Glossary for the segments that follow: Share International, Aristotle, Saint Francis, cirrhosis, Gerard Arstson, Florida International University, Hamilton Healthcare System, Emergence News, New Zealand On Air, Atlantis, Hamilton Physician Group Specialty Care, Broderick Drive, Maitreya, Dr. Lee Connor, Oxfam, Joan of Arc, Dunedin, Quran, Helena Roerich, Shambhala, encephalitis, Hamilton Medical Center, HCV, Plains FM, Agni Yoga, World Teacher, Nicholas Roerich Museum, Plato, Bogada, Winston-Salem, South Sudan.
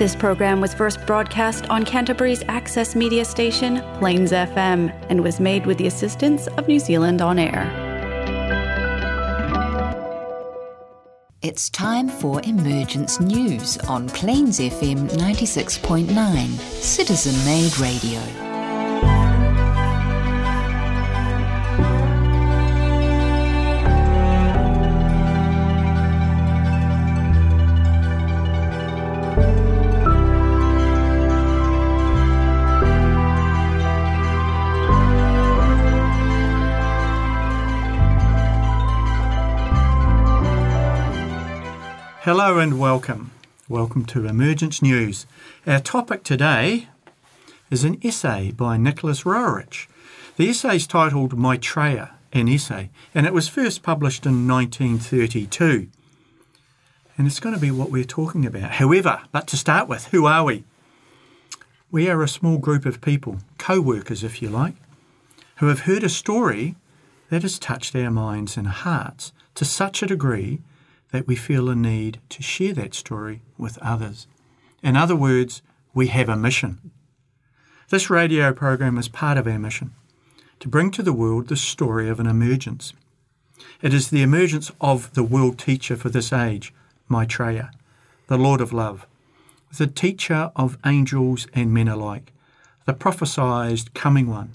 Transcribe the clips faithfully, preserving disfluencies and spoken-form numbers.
This program was first broadcast on Canterbury's access media station, Plains F M, and was made with the assistance of New Zealand On Air. It's time for Emergence News on Plains F M ninety-six point nine, Citizen-Made Radio. Hello and welcome. Welcome to Emergence News. Our topic today is an essay by Nicholas Roerich. The essay is titled Maitreya, an Essay, and it was first published in nineteen thirty-two. And it's going to be what we're talking about. However, but to start with, who are we? We are a small group of people, co-workers if you like, who have heard a story that has touched our minds and hearts to such a degree that we feel a need to share that story with others. In other words, we have a mission. This radio program is part of our mission, to bring to the world the story of an emergence. It is the emergence of the world teacher for this age, Maitreya, the Lord of Love, the teacher of angels and men alike, the prophesied coming one.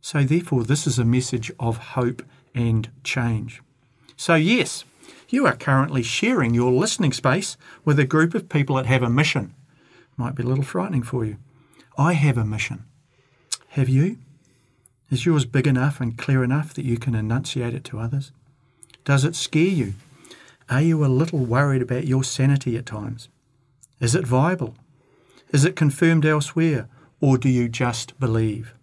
So therefore, this is a message of hope and change. So yes, you are currently sharing your listening space with a group of people that have a mission. Might be a little frightening for you. I have a mission. Have you? Is yours big enough and clear enough that you can enunciate it to others? Does it scare you? Are you a little worried about your sanity at times? Is it viable? Is it confirmed elsewhere? Or do you just believe?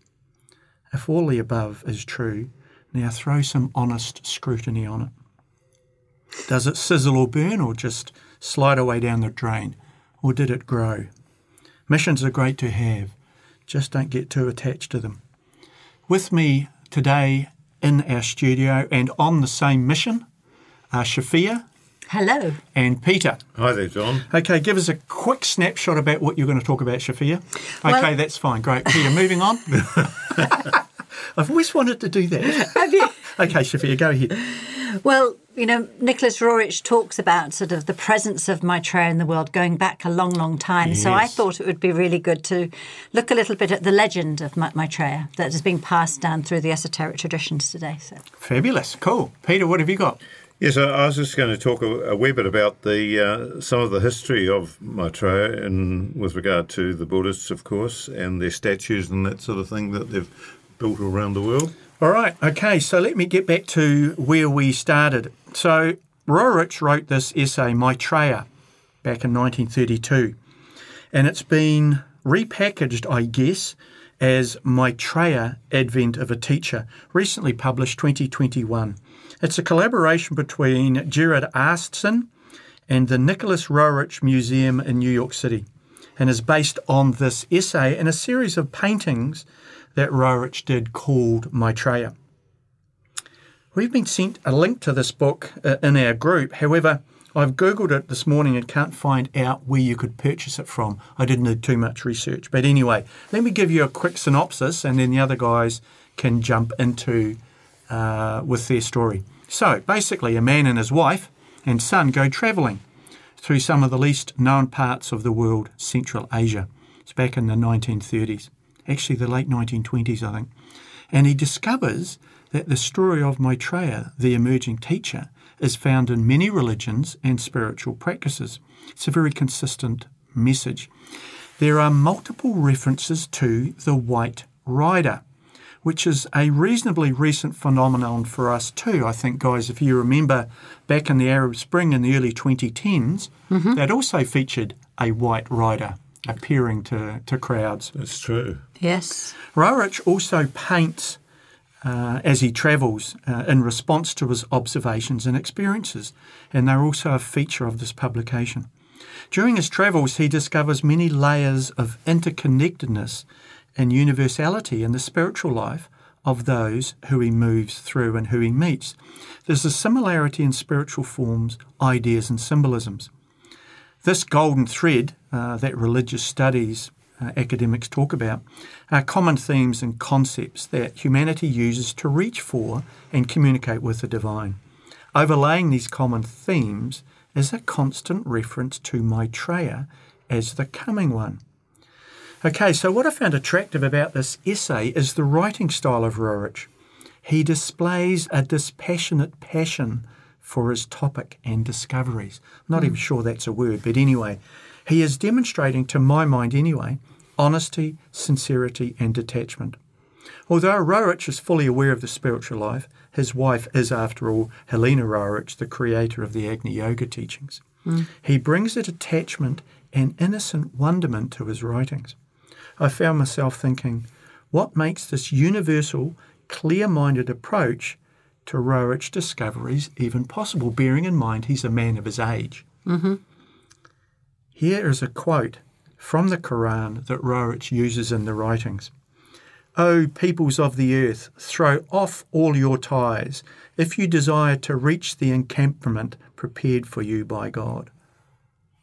If all the above is true, now throw some honest scrutiny on it. Does it sizzle or burn or just slide away down the drain? Or did it grow? Missions are great to have. Just don't get too attached to them. With me today in our studio and on the same mission are Shafia. Hello. And Peter. Hi there, John. Okay, give us a quick snapshot about what you're going to talk about, Shafia. Okay, well, that's fine. Great. Peter, moving on. I've always wanted to do that. Have you? Okay, Shafia, go ahead. Well, you know, Nicholas Roerich talks about sort of the presence of Maitreya in the world going back a long, long time. Yes. So I thought it would be really good to look a little bit at the legend of Maitreya that is being passed down through the esoteric traditions today. So. Fabulous. Cool. Peter, what have you got? Yes, I was just going to talk a, a wee bit about the uh, some of the history of Maitreya in, with regard to the Buddhists, of course, and their statues and that sort of thing that they've built around the world. All right, okay, so let me get back to where we started. So Roerich wrote this essay, Maitreya, back in nineteen thirty-two, and it's been repackaged, I guess, as Maitreya, Advent of a Teacher, recently published twenty twenty-one. It's a collaboration between Gerard Arstson and the Nicholas Roerich Museum in New York City, and is based on this essay and a series of paintings that Roerich did called Maitreya. We've been sent a link to this book uh, in our group. However, I've Googled it this morning and can't find out where you could purchase it from. I didn't do too much research. But anyway, let me give you a quick synopsis and then the other guys can jump into uh, with their story. So basically, a man and his wife and son go travelling through some of the least known parts of the world, Central Asia. It's back in the nineteen thirties. Actually the late nineteen twenties, I think. And he discovers that the story of Maitreya, the emerging teacher, is found in many religions and spiritual practices. It's a very consistent message. There are multiple references to the white rider, which is a reasonably recent phenomenon for us too. I think, guys, if you remember back in the Arab Spring in the early twenty tens, mm-hmm. that also featured a white rider appearing to, to crowds. That's true. Yes. Roerich also paints uh, as he travels uh, in response to his observations and experiences, and they're also a feature of this publication. During his travels, he discovers many layers of interconnectedness and universality in the spiritual life of those who he moves through and who he meets. There's a similarity in spiritual forms, ideas and symbolisms. This golden thread uh, that religious studies uh, academics talk about are common themes and concepts that humanity uses to reach for and communicate with the divine. Overlaying these common themes is a constant reference to Maitreya as the coming one. Okay, so what I found attractive about this essay is the writing style of Roerich. He displays a dispassionate passion for his topic and discoveries. I'm not mm. even sure that's a word, but anyway, he is demonstrating, to my mind anyway, honesty, sincerity and detachment. Although Roerich is fully aware of the spiritual life, his wife is, after all, Helena Roerich, the creator of the Agni Yoga teachings. Mm. He brings a detachment and innocent wonderment to his writings. I found myself thinking, what makes this universal, clear-minded approach to Roerich's discoveries even possible, bearing in mind he's a man of his age? Mm-hmm. Here is a quote from the Quran that Roerich uses in the writings. O peoples of the earth, throw off all your ties if you desire to reach the encampment prepared for you by God.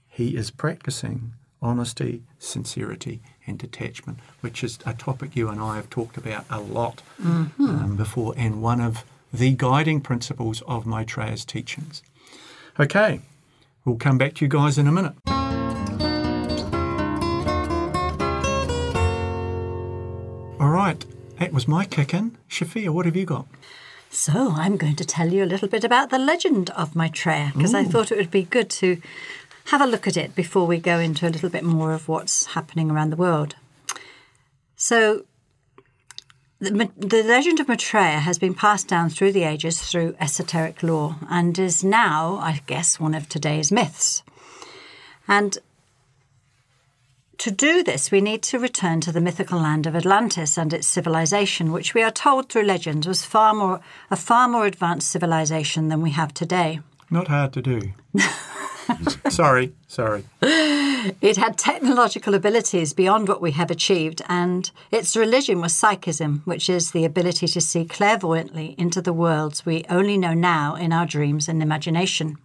He is practicing honesty, sincerity and detachment, which is a topic you and I have talked about a lot mm-hmm. um, before, and one of the guiding principles of Maitreya's teachings. Okay, we'll come back to you guys in a minute. All right, that was my kick-in. Shafia, what have you got? So I'm going to tell you a little bit about the legend of Maitreya, because I thought it would be good to have a look at it before we go into a little bit more of what's happening around the world. So the, the legend of Maitreya has been passed down through the ages through esoteric lore and is now, I guess, one of today's myths. And to do this, we need to return to the mythical land of Atlantis and its civilization, which we are told through legends was far more a far more advanced civilization than we have today. Not hard to do. sorry, sorry. It had technological abilities beyond what we have achieved, and its religion was psychism, which is the ability to see clairvoyantly into the worlds we only know now in our dreams and imagination.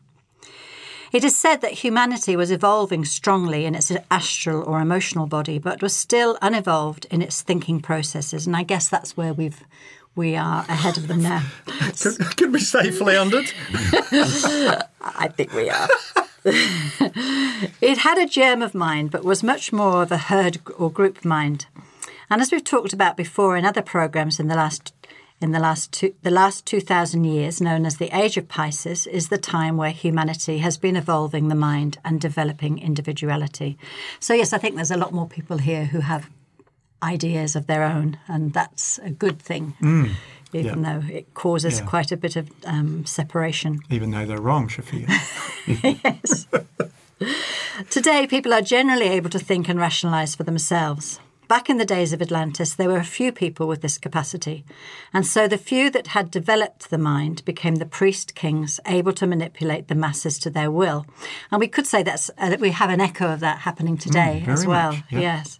It is said that humanity was evolving strongly in its astral or emotional body, but was still unevolved in its thinking processes, and I guess that's where we've... We are ahead of them now. Could, could we say floundered? I think we are. It had a germ of mind, but was much more of a herd or group mind. And as we've talked about before in other programs in the last in the last two, the last two thousand years, known as the Age of Pisces, is the time where humanity has been evolving the mind and developing individuality. So yes, I think there's a lot more people here who have ideas of their own, and that's a good thing, mm, even yeah. though it causes yeah. quite a bit of um, separation. Even though they're wrong, Shafia. Yes. Today, people are generally able to think and rationalise for themselves. Back in the days of Atlantis, there were a few people with this capacity, and so the few that had developed the mind became the priest kings, able to manipulate the masses to their will. And we could say that's, uh, that we have an echo of that happening today mm, as well. Much, yeah. Yes.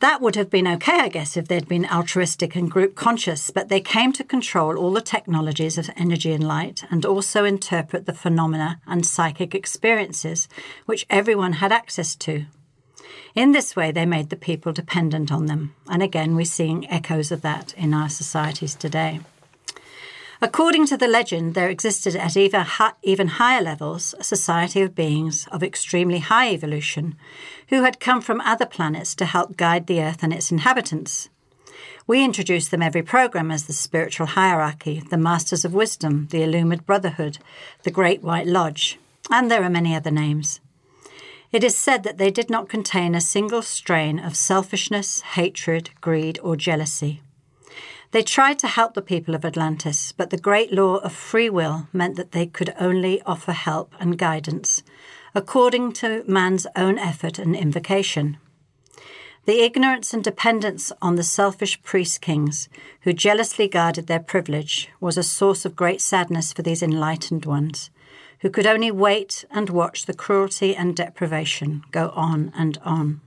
That would have been okay, I guess, if they'd been altruistic and group conscious, but they came to control all the technologies of energy and light, and also interpret the phenomena and psychic experiences, which everyone had access to. In this way, they made the people dependent on them. And again, we're seeing echoes of that in our societies today. According to the legend, there existed at even, hi- even higher levels a society of beings of extremely high evolution who had come from other planets to help guide the Earth and its inhabitants. We introduce them every program as the spiritual hierarchy, the Masters of Wisdom, the Illumined Brotherhood, the Great White Lodge, and there are many other names. It is said that they did not contain a single strain of selfishness, hatred, greed, or jealousy. They tried to help the people of Atlantis, but the great law of free will meant that they could only offer help and guidance, according to man's own effort and invocation. The ignorance and dependence on the selfish priest kings, who jealously guarded their privilege, was a source of great sadness for these enlightened ones, who could only wait and watch the cruelty and deprivation go on and on.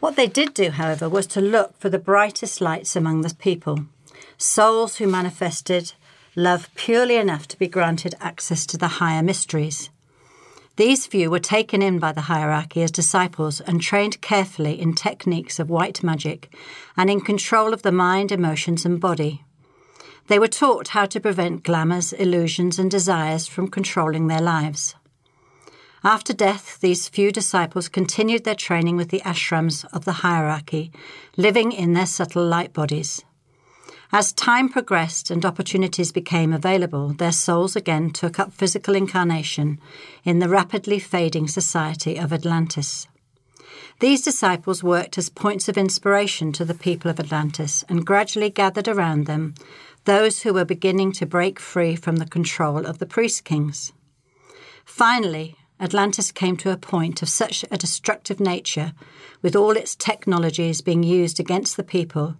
What they did do, however, was to look for the brightest lights among the people, souls who manifested love purely enough to be granted access to the higher mysteries. These few were taken in by the hierarchy as disciples and trained carefully in techniques of white magic and in control of the mind, emotions and body. They were taught how to prevent glamours, illusions and desires from controlling their lives. After death, these few disciples continued their training with the ashrams of the hierarchy, living in their subtle light bodies. As time progressed and opportunities became available, their souls again took up physical incarnation in the rapidly fading society of Atlantis. These disciples worked as points of inspiration to the people of Atlantis and gradually gathered around them those who were beginning to break free from the control of the priest kings. Finally, Atlantis came to a point of such a destructive nature, with all its technologies being used against the people,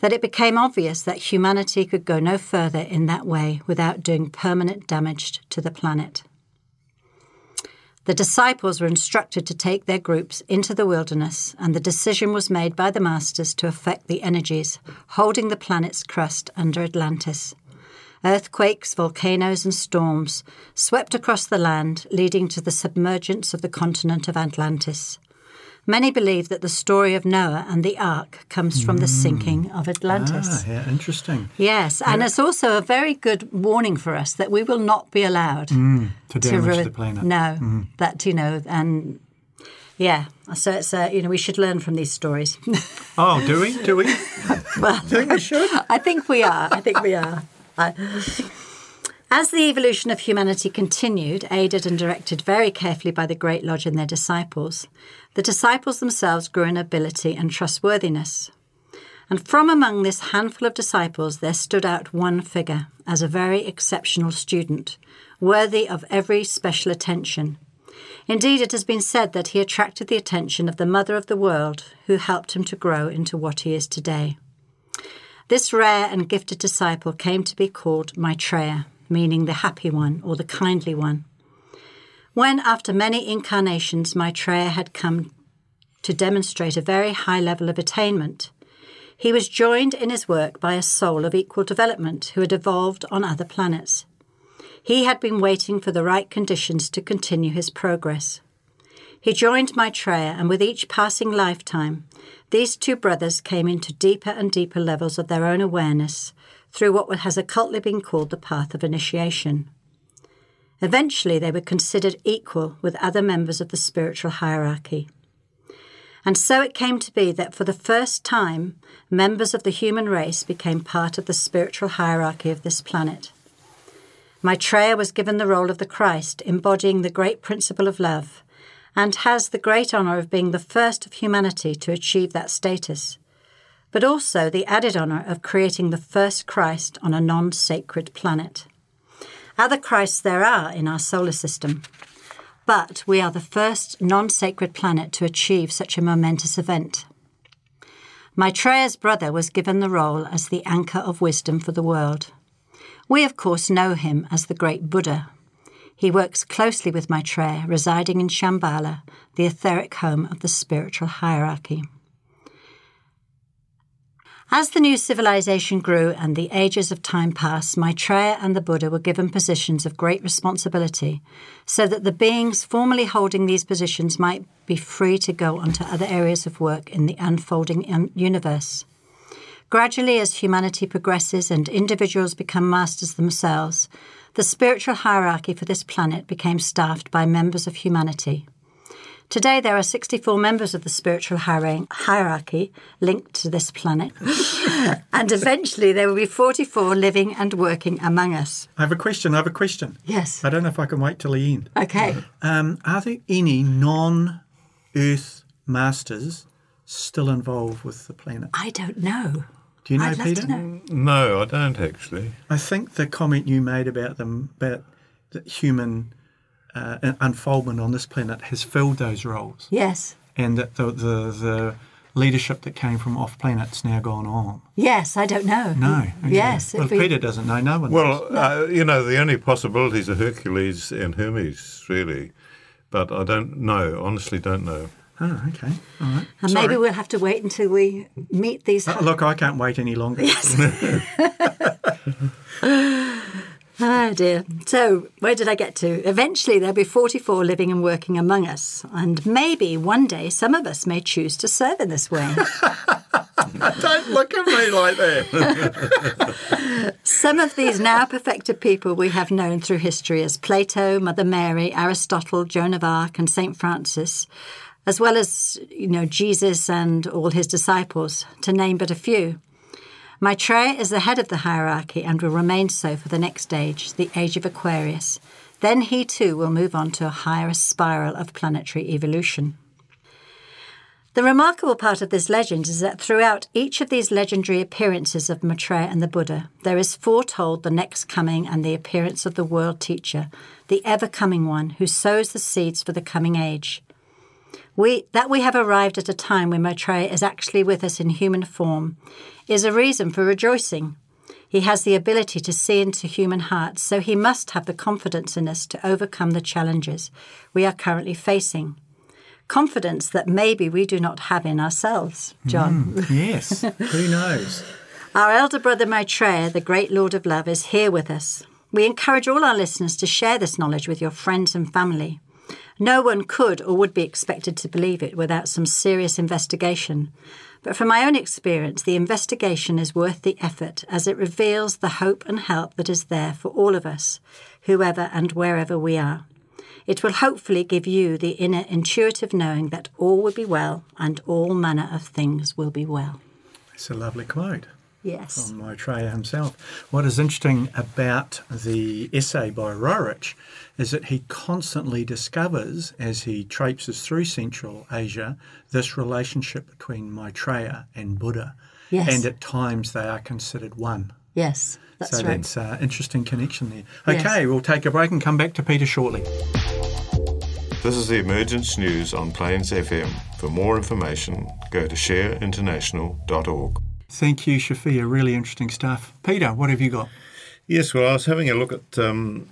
that it became obvious that humanity could go no further in that way without doing permanent damage to the planet. The disciples were instructed to take their groups into the wilderness, and the decision was made by the masters to affect the energies holding the planet's crust under Atlantis. Earthquakes, volcanoes and storms swept across the land, leading to the submergence of the continent of Atlantis. Many believe that the story of Noah and the Ark comes from mm. the sinking of Atlantis. Ah, yeah, interesting. Yes, and yeah. It's also a very good warning for us that we will not be allowed mm, to damage to ruin, the planet. No, mm. that, you know, and yeah, so it's, uh, you know, we should learn from these stories. Oh, do we? Do we? Well, do you think we should? I think we are. I think we are. I, As the evolution of humanity continued, aided and directed very carefully by the Great Lodge and their disciples, the disciples themselves grew in ability and trustworthiness. And from among this handful of disciples there stood out one figure as a very exceptional student, worthy of every special attention. Indeed, it has been said that he attracted the attention of the Mother of the World, who helped him to grow into what he is today. This rare and gifted disciple came to be called Maitreya, meaning the happy one or the kindly one. When, after many incarnations, Maitreya had come to demonstrate a very high level of attainment, he was joined in his work by a soul of equal development who had evolved on other planets. He had been waiting for the right conditions to continue his progress. He joined Maitreya, and with each passing lifetime, these two brothers came into deeper and deeper levels of their own awareness, through what has occultly been called the path of initiation. Eventually, they were considered equal with other members of the spiritual hierarchy. And so it came to be that for the first time, members of the human race became part of the spiritual hierarchy of this planet. Maitreya was given the role of the Christ, embodying the great principle of love, and has the great honour of being the first of humanity to achieve that status, but also the added honour of creating the first Christ on a non-sacred planet. Other Christs there are in our solar system, but we are the first non-sacred planet to achieve such a momentous event. Maitreya's brother was given the role as the anchor of wisdom for the world. We, of course, know him as the great Buddha. He works closely with Maitreya, residing in Shambhala, the etheric home of the spiritual hierarchy. As the new civilization grew and the ages of time passed, Maitreya and the Buddha were given positions of great responsibility, so that the beings formerly holding these positions might be free to go on to other areas of work in the unfolding universe. Gradually, as humanity progresses and individuals become masters themselves, the spiritual hierarchy for this planet became staffed by members of humanity. Today there are sixty-four members of the spiritual hierarchy linked to this planet, and eventually there will be forty-four living and working among us. I have a question, I have a question. Yes. I don't know if I can wait till the end. Okay. Um, are there any non-Earth masters still involved with the planet? I don't know. Do you know, I'd Peter? Know. No, I don't actually. I think the comment you made about them, about the human Uh, unfoldment on this planet has filled those roles. Yes. And that the, the the leadership that came from off planet's now gone on. Yes, I don't know. No. Okay. Yes. Well, be... Peter doesn't know. No one well, does. Well, uh, you know, the only possibilities are Hercules and Hermes, really. But I don't know. Honestly, don't know. Oh, okay. All right. And Sorry. Maybe we'll have to wait until we meet these... Oh, look, I can't wait any longer. Yes. Oh dear. So where did I get to? Eventually there'll be forty-four living and working among us. And maybe one day some of us may choose to serve in this way. Don't look at me like that. Some of these now perfected people we have known through history as Plato, Mother Mary, Aristotle, Joan of Arc and Saint Francis, as well as, you know, Jesus and all his disciples, to name but a few. Maitreya is the head of the hierarchy and will remain so for the next age, the age of Aquarius. Then he too will move on to a higher spiral of planetary evolution. The remarkable part of this legend is that throughout each of these legendary appearances of Maitreya and the Buddha, there is foretold the next coming and the appearance of the World Teacher, the ever-coming one who sows the seeds for the coming age. We, that we have arrived at a time when Maitreya is actually with us in human form is a reason for rejoicing. He has the ability to see into human hearts, so he must have the confidence in us to overcome the challenges we are currently facing. Confidence that maybe we do not have in ourselves, John. Mm, yes, who knows? Our elder brother Maitreya, the great Lord of Love, is here with us. We encourage all our listeners to share this knowledge with your friends and family. No one could or would be expected to believe it without some serious investigation. But from my own experience, the investigation is worth the effort as it reveals the hope and help that is there for all of us, whoever and wherever we are. It will hopefully give you the inner intuitive knowing that all will be well and all manner of things will be well. It's a lovely quote. Yes. From Maitreya himself. What is interesting about the essay by Roerich is that he constantly discovers, as he traipses through Central Asia, this relationship between Maitreya and Buddha. Yes. And at times they are considered one. Yes, that's right. So that's an uh, interesting connection there. Okay, yes. We'll take a break and come back to Peter shortly. This is the Emergence News on Plains F M. For more information, go to share international dot org. Thank you, Shafia. Really interesting stuff. Peter, what have you got? Yes, well, I was having a look at um,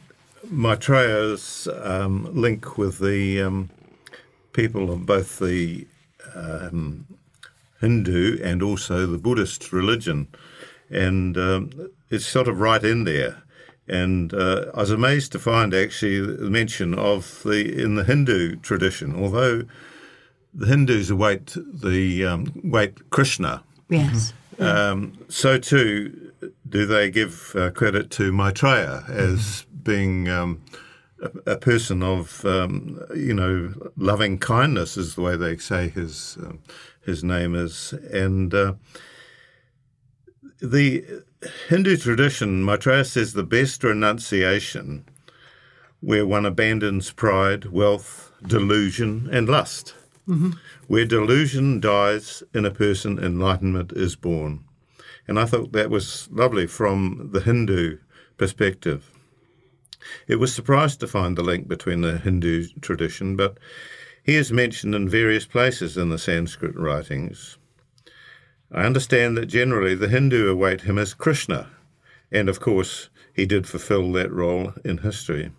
Maitreya's um, link with the um, people of both the um, Hindu and also the Buddhist religion, and um, it's sort of right in there. And uh, I was amazed to find actually the mention of the in the Hindu tradition, although the Hindus await the um, wait Krishna. Yes. Um, so too, do they give uh, credit to Maitreya as being um, a, a person of, um, you know, loving kindness is the way they say his um, his name is. And uh, the Hindu tradition, Maitreya says the best renunciation where one abandons pride, wealth, delusion and lust. Mm-hmm. Where delusion dies in a person, enlightenment is born. And I thought that was lovely from the Hindu perspective. It was surprised to find the link between the Hindu tradition, but he is mentioned in various places in the Sanskrit writings. I understand that generally the Hindu await him as Krishna, and of course he did fulfill that role in history.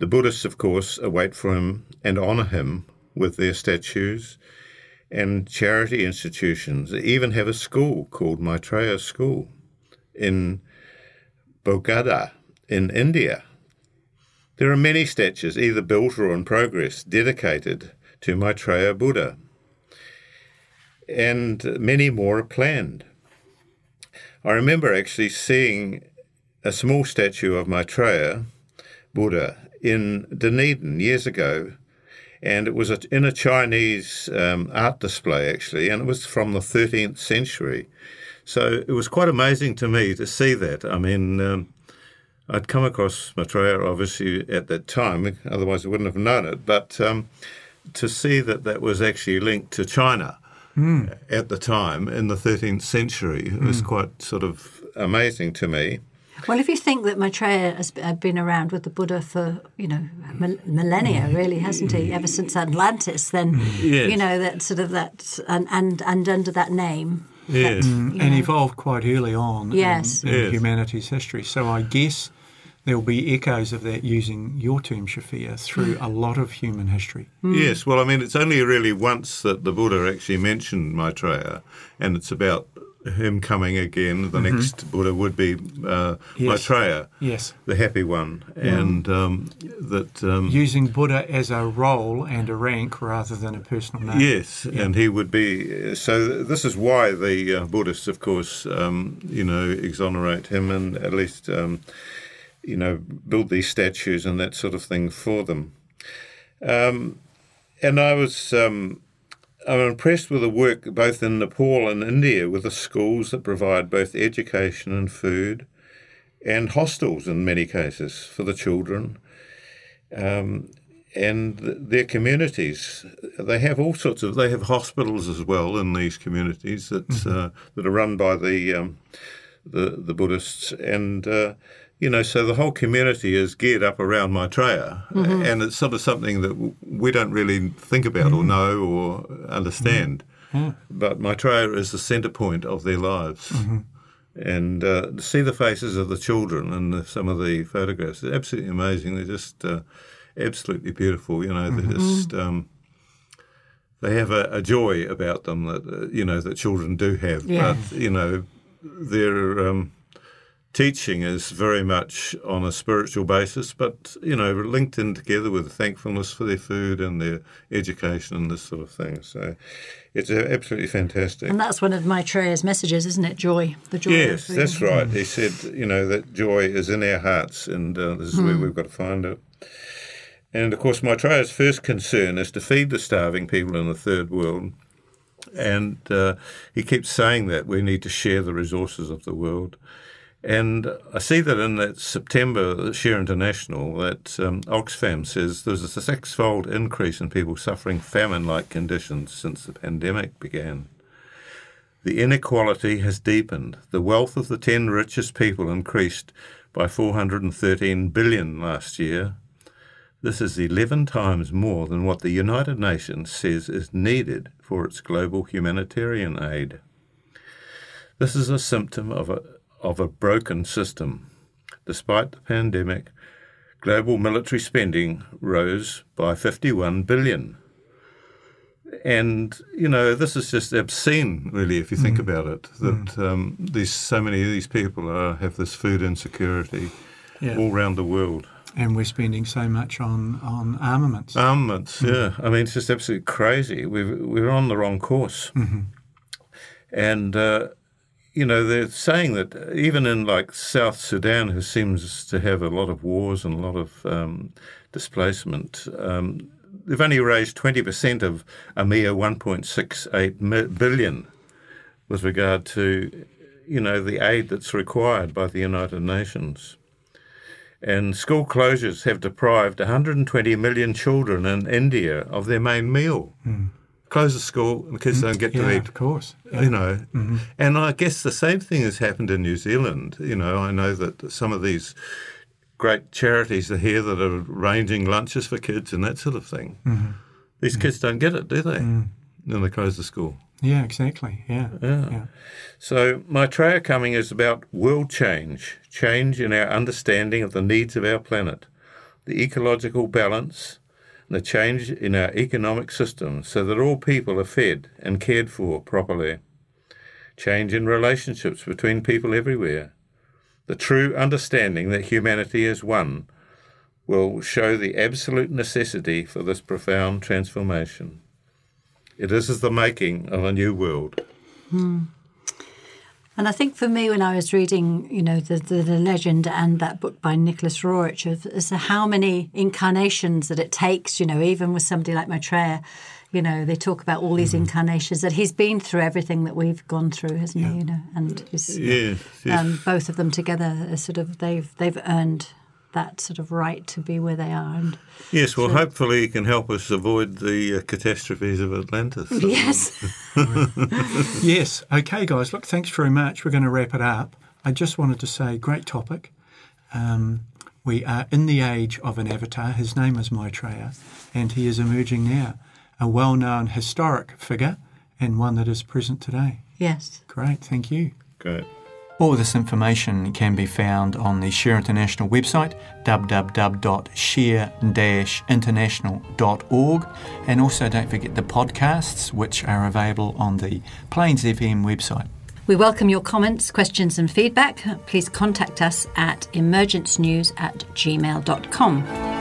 The Buddhists, of course, await for him and honour him with their statues and charity institutions. They even have a school called Maitreya School in Bogada in India. There are many statues, either built or in progress, dedicated to Maitreya Buddha, and many more are planned. I remember actually seeing a small statue of Maitreya Buddha in Dunedin years ago, and it was in a Chinese um, art display, actually, and it was from the thirteenth century. So it was quite amazing to me to see that. I mean, um, I'd come across Maitreya, obviously, at that time, otherwise I wouldn't have known it, but um, to see that that was actually linked to China mm. at the time, in the thirteenth century, it was mm. quite sort of amazing to me. Well, if you think that Maitreya has been around with the Buddha for, you know, millennia, really, hasn't he? Ever since Atlantis, then, yes. you know, that sort of that, and, and, and under that name. Yes. That, and know. evolved quite early on yes. in, in yes. humanity's history. So I guess there'll be echoes of that, using your term, Shafia, through a lot of human history. Mm. Yes. Well, I mean, it's only really once that the Buddha actually mentioned Maitreya, and it's about him coming again, the mm-hmm. next Buddha would be uh, yes. Maitreya, yes. the happy one, yeah. and um, that um, using Buddha as a role and a rank rather than a personal name. Yes, yeah. and he would be. So this is why the uh, Buddhists, of course, um, you know, exonerate him and at least, um, you know, build these statues and that sort of thing for them. Um, and I was. Um, I'm impressed with the work both in Nepal and India with the schools that provide both education and food and hostels in many cases for the children um, and their communities. They have all sorts of, they have hospitals as well in these communities that, mm-hmm. uh, that are run by the, um, the, the Buddhists and uh, you know, so the whole community is geared up around Maitreya, mm-hmm. and it's sort of something that we don't really think about mm-hmm. or know or understand. Mm-hmm. But Maitreya is the centre point of their lives. Mm-hmm. And uh, to see the faces of the children and some of the photographs, it's absolutely amazing. They're just uh, absolutely beautiful, you know, they're mm-hmm. just... Um, they have a, a joy about them that, uh, you know, that children do have. Yeah. But, you know, they're... Um, teaching is very much on a spiritual basis, but, you know, linked in together with thankfulness for their food and their education and this sort of thing. So it's absolutely fantastic. And that's one of Maitreya's messages, isn't it? Joy. The joy yes, of that's right. He said, you know, that joy is in our hearts and uh, this is mm. where we've got to find it. And, of course, Maitreya's first concern is to feed the starving people in the third world. And uh, he keeps saying that we need to share the resources of the world. And I see that in that September Share International that um, Oxfam says there's a six-fold increase in people suffering famine-like conditions since the pandemic began. The inequality has deepened. The wealth of the ten richest people increased by four hundred thirteen billion dollars last year. This is eleven times more than what the United Nations says is needed for its global humanitarian aid. This is a symptom of a of a broken system. Despite the pandemic, global military spending rose by fifty-one billion dollars. And, you know, this is just obscene, really, if you think mm. about it, that mm. um, these, so many of these people are, have this food insecurity yeah. all around the world. And we're spending so much on, on armaments. Armaments, mm. yeah. I mean, it's just absolutely crazy. We've, we're on the wrong course. Mm-hmm. And... Uh, You know, they're saying that even in, like, South Sudan, who seems to have a lot of wars and a lot of um, displacement, um, they've only raised twenty percent of a mere one point six eight billion dollars with regard to, you know, the aid that's required by the United Nations. And school closures have deprived one hundred twenty million children in India of their main meal. Mm. Close the school and the kids don't get yeah, to eat. Of course. Yeah. You know, mm-hmm. and I guess the same thing has happened in New Zealand. You know, I know that some of these great charities are here that are arranging lunches for kids and that sort of thing. Mm-hmm. These mm-hmm. kids don't get it, do they? Mm. Then they close the school. Yeah, exactly. Yeah. yeah. yeah. So Maitreya coming is about world change, change in our understanding of the needs of our planet, the ecological balance, the change in our economic system so that all people are fed and cared for properly, change in relationships between people everywhere, the true understanding that humanity is one will show the absolute necessity for this profound transformation. It is the making of a new world. Mm. And I think for me, when I was reading, you know, the, the, the legend and that book by Nicholas Roerich, of as to how many incarnations that it takes, you know, even with somebody like Maitreya, you know, they talk about all these mm-hmm. incarnations that he's been through everything that we've gone through, hasn't yeah. he? You know, and yes, yes. Um, both of them together, are sort of, they've they've earned that sort of right to be where they are. And yes, well, so, hopefully he can help us avoid the uh, catastrophes of Atlantis. Yes. yes. Okay, guys, look, thanks very much. We're going to wrap it up. I just wanted to say, great topic. Um, we are in the age of an avatar. His name is Maitreya, and he is emerging now, a well-known historic figure and one that is present today. Yes. Great, thank you. Great. All this information can be found on the Share International website, w w w dot share dash international dot org. And also don't forget the podcasts, which are available on the Plains F M website. We welcome your comments, questions and feedback. Please contact us at emergence news at gmail dot com.